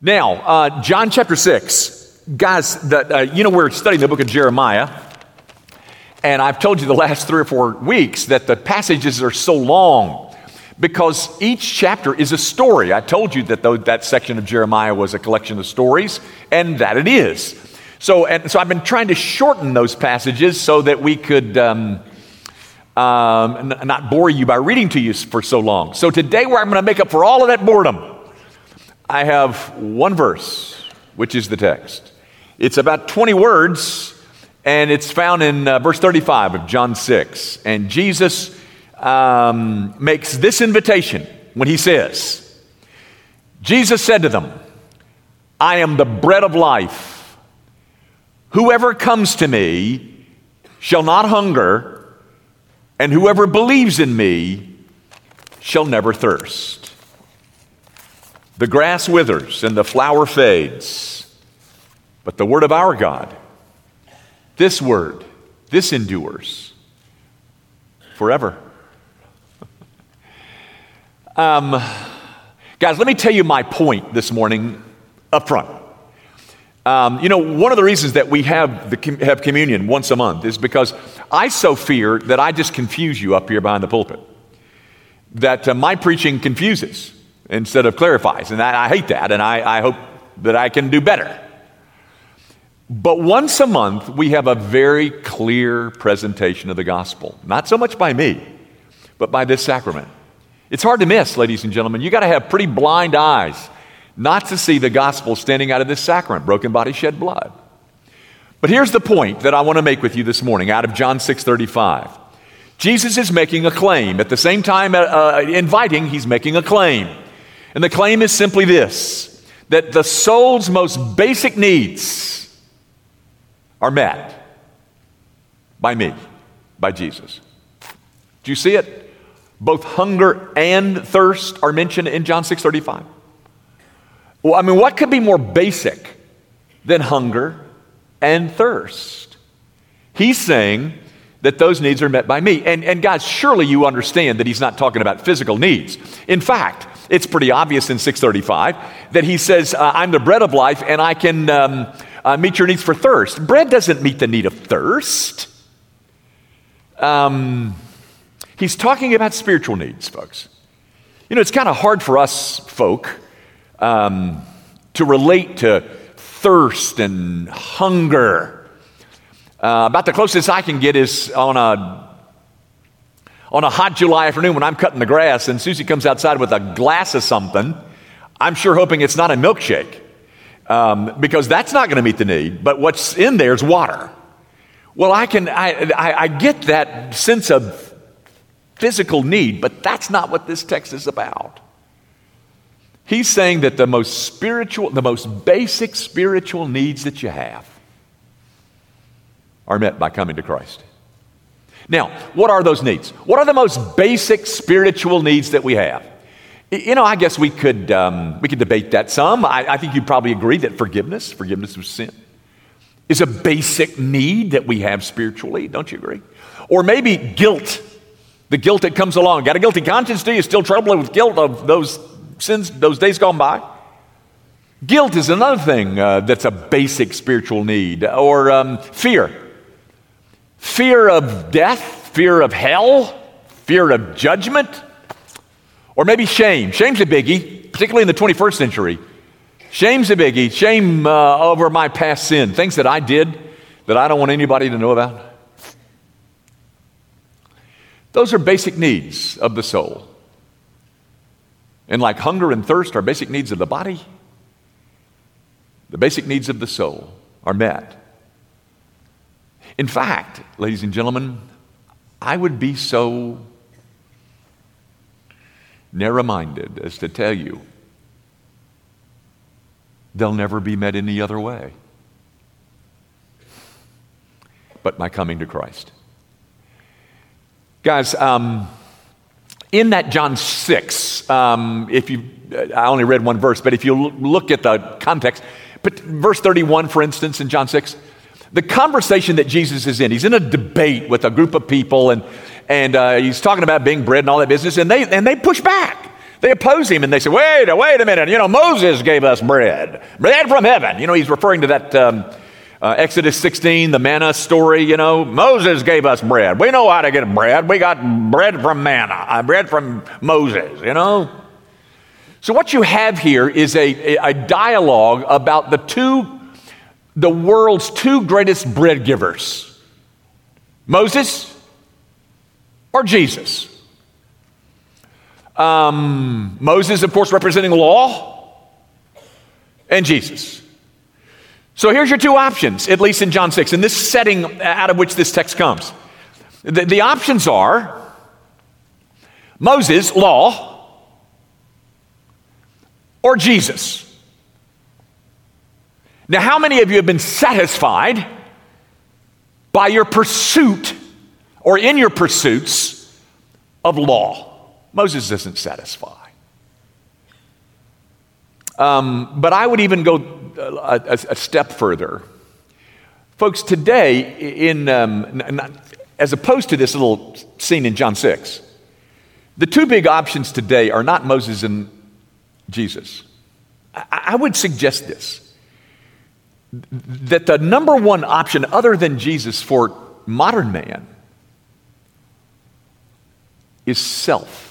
Now, John chapter 6. Guys, you know, we're studying the book of Jeremiah. And I've told you the last 3 or 4 weeks that the passages are so long because each chapter is a story. I told you that that section of Jeremiah was a collection of stories, and that it is. So I've been trying to shorten those passages so that we could not bore you by reading to you for so long. So today, where I'm going to make up for all of that boredom, I have one verse, which is the text. It's about 20 words, and it's found in verse 35 of John 6. And Jesus makes this invitation when he says, Jesus said to them, I am the bread of life. Whoever comes to me shall not hunger, and whoever believes in me shall never thirst. The grass withers and the flower fades, but the word of our God, this word, this endures forever. Guys, let me tell you my point this morning up front. You know, one of the reasons that we have communion once a month is because I so fear that I just confuse you up here behind the pulpit, that my preaching confuses instead of clarifies, and I hate that, and I hope that I can do better. But once a month, we have a very clear presentation of the gospel, not so much by me, but by this sacrament. It's hard to miss, ladies and gentlemen. You got to have pretty blind eyes not to see the gospel standing out of this sacrament, broken body, shed blood. But here's the point that I want to make with you this morning out of John 6:35. Jesus is making a claim. At the same time inviting, he's making a claim. And the claim is simply this, that the soul's most basic needs are met by me, by Jesus. Do you see it? Both hunger and thirst are mentioned in John 6:35. Well, I mean, what could be more basic than hunger and thirst? He's saying that those needs are met by me. And guys, surely you understand that he's not talking about physical needs. In fact, it's pretty obvious in 635 that he says, I'm the bread of life and I can meet your needs for thirst. Bread doesn't meet the need of thirst. He's talking about spiritual needs, folks. You know, it's kind of hard for us folk to relate to thirst and hunger. About the closest I can get is on a hot July afternoon when I'm cutting the grass and Susie comes outside with a glass of something. I'm sure hoping it's not a milkshake because that's not going to meet the need, but what's in there is water. Well, I get that sense of physical need, but that's not what this text is about. He's saying that the most basic spiritual needs that you have are met by coming to Christ. Now, what are those needs? What are the most basic spiritual needs that we have? You know, I guess we could debate that some. I think you'd probably agree that forgiveness of sin is a basic need that we have spiritually. Don't you agree? Or maybe guilt, the guilt that comes along. Got a guilty conscience? Do you still trouble with guilt of those since those days gone by? Guilt is another thing that's a basic spiritual need, or fear of death, fear of hell, fear of judgment, or maybe shame. Shame's a biggie, particularly in the 21st century. Shame's a biggie. Shame over my past sin, things that I did that I don't want anybody to know about. Those are basic needs of the soul. And like hunger and thirst are basic needs of the body, the basic needs of the soul are met. In fact, ladies and gentlemen, I would be so narrow-minded as to tell you they'll never be met any other way but by coming to Christ. Guys, in that John 6, I only read one verse, but if you look at the context, but verse 31, for instance, in John 6, the conversation that Jesus is in, he's in a debate with a group of people, and he's talking about being bread and all that business, and they push back. They oppose him and they say, wait a minute, Moses gave us bread from heaven. He's referring to that Exodus 16, the manna story, Moses gave us bread. We know how to get bread. We got bread from manna, bread from Moses, So what you have here is a dialogue about the world's two greatest bread givers, Moses or Jesus. Moses, of course, representing law, and Jesus. So here's your two options, at least in John 6, in this setting out of which this text comes. The options are Moses, law, or Jesus. Now, how many of you have been satisfied by your pursuit or in your pursuits of law? Moses doesn't satisfy. But I would even go a step further. Folks, today, as opposed to this little scene in John 6, the two big options today are not Moses and Jesus. I would suggest this, that the number one option other than Jesus for modern man is self.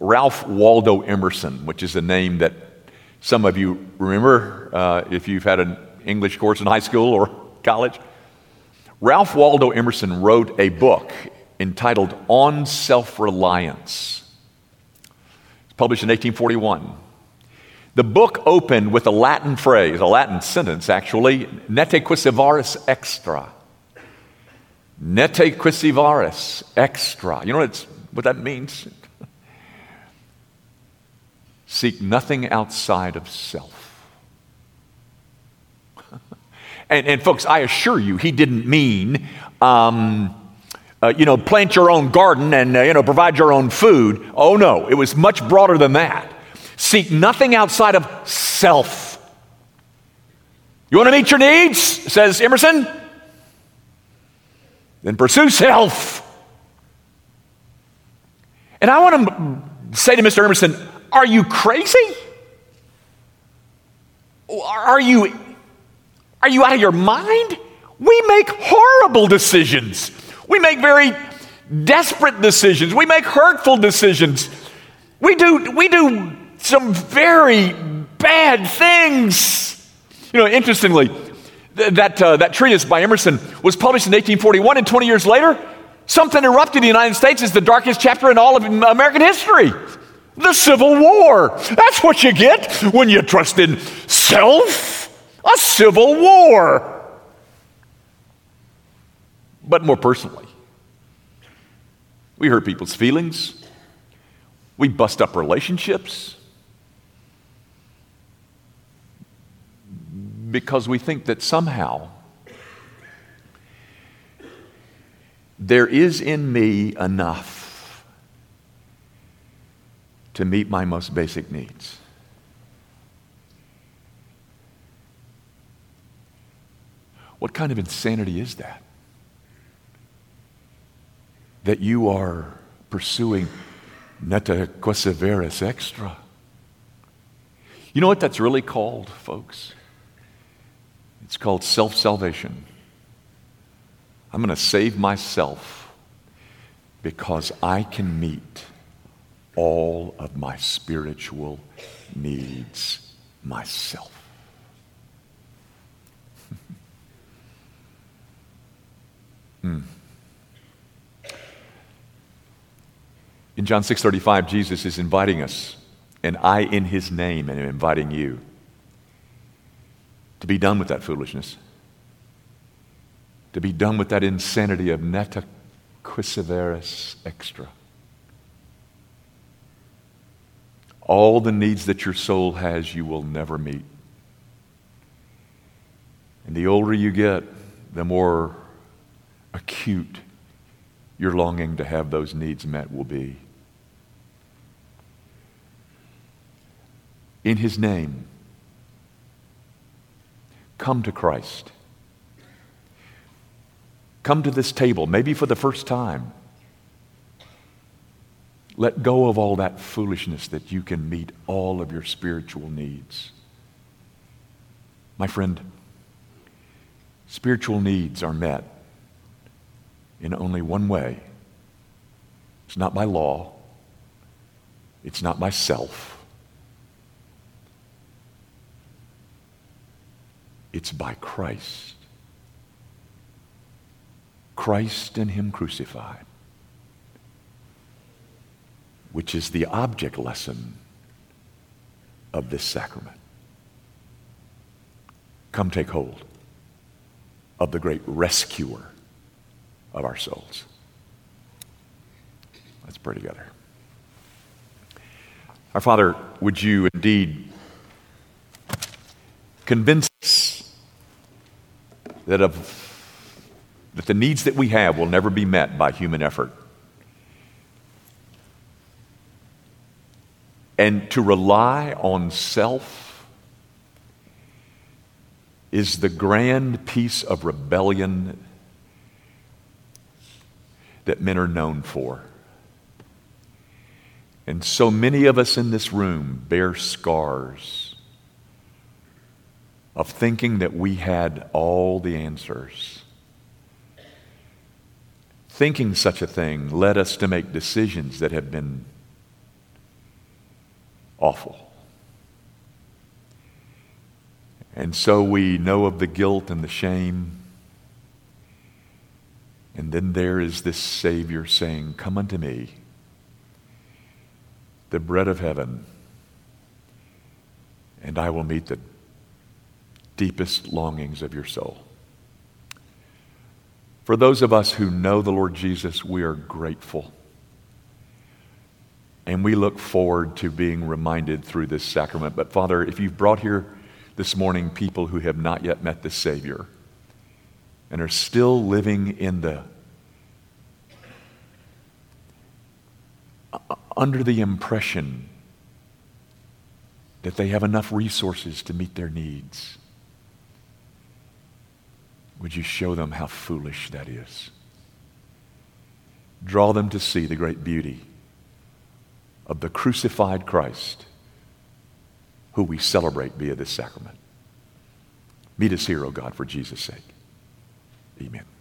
Ralph Waldo Emerson, which is a name that some of you remember if you've had an English course in high school or college. Ralph Waldo Emerson wrote a book entitled On Self-Reliance. It's published in 1841. The book opened with a Latin sentence, Nete quisivaris extra. Nete quisivaris extra. What that means? Seek nothing outside of self. and folks, I assure you, he didn't mean, plant your own garden and, provide your own food. Oh, no, it was much broader than that. Seek nothing outside of self. You want to meet your needs, says Emerson? Then pursue self. And I want to say to Mr. Emerson, are you crazy? Are you out of your mind? We make horrible decisions. We make very desperate decisions. We make hurtful decisions. We do some very bad things. Interestingly, that treatise by Emerson was published in 1841, and 20 years later, something erupted in the United States as the darkest chapter in all of American history. The Civil War. That's what you get when you trust in self. A civil war. But more personally, we hurt people's feelings. We bust up relationships because we think that somehow there is in me enough to meet my most basic needs. What kind of insanity is that? That you are pursuing nete quisivaris extra. You know what that's really called, folks? It's called self-salvation. I'm going to save myself because I can meet all of my spiritual needs myself. In John 6:35, Jesus is inviting us, and I in his name am inviting you to be done with that foolishness. To be done with that insanity of nete quisivaris extra. All the needs that your soul has, you will never meet. And the older you get, the more acute your longing to have those needs met will be. In his name, come to Christ. come to this table, maybe for the first time. Let go of all that foolishness that you can meet all of your spiritual needs. My friend, spiritual needs are met in only one way. It's not by law. It's not by self. It's by Christ. Christ and Him crucified, which is the object lesson of this sacrament. Come take hold of the great rescuer of our souls. Let's pray together. Our Father, would you indeed convince us that the needs that we have will never be met by human effort, and to rely on self is the grand piece of rebellion that men are known for. And so many of us in this room bear scars of thinking that we had all the answers. Thinking such a thing led us to make decisions that have been awful. And so we know of the guilt and the shame. And then there is this Savior saying, "Come unto me, the bread of heaven, and I will meet the deepest longings of your soul." For those of us who know the Lord Jesus, we are grateful. And we look forward to being reminded through this sacrament. But Father, if you've brought here this morning people who have not yet met the Savior and are still living in under the impression that they have enough resources to meet their needs, would you show them how foolish that is? Draw them to see the great beauty of the crucified Christ, who we celebrate via this sacrament. Meet us here, O God, for Jesus' sake. Amen.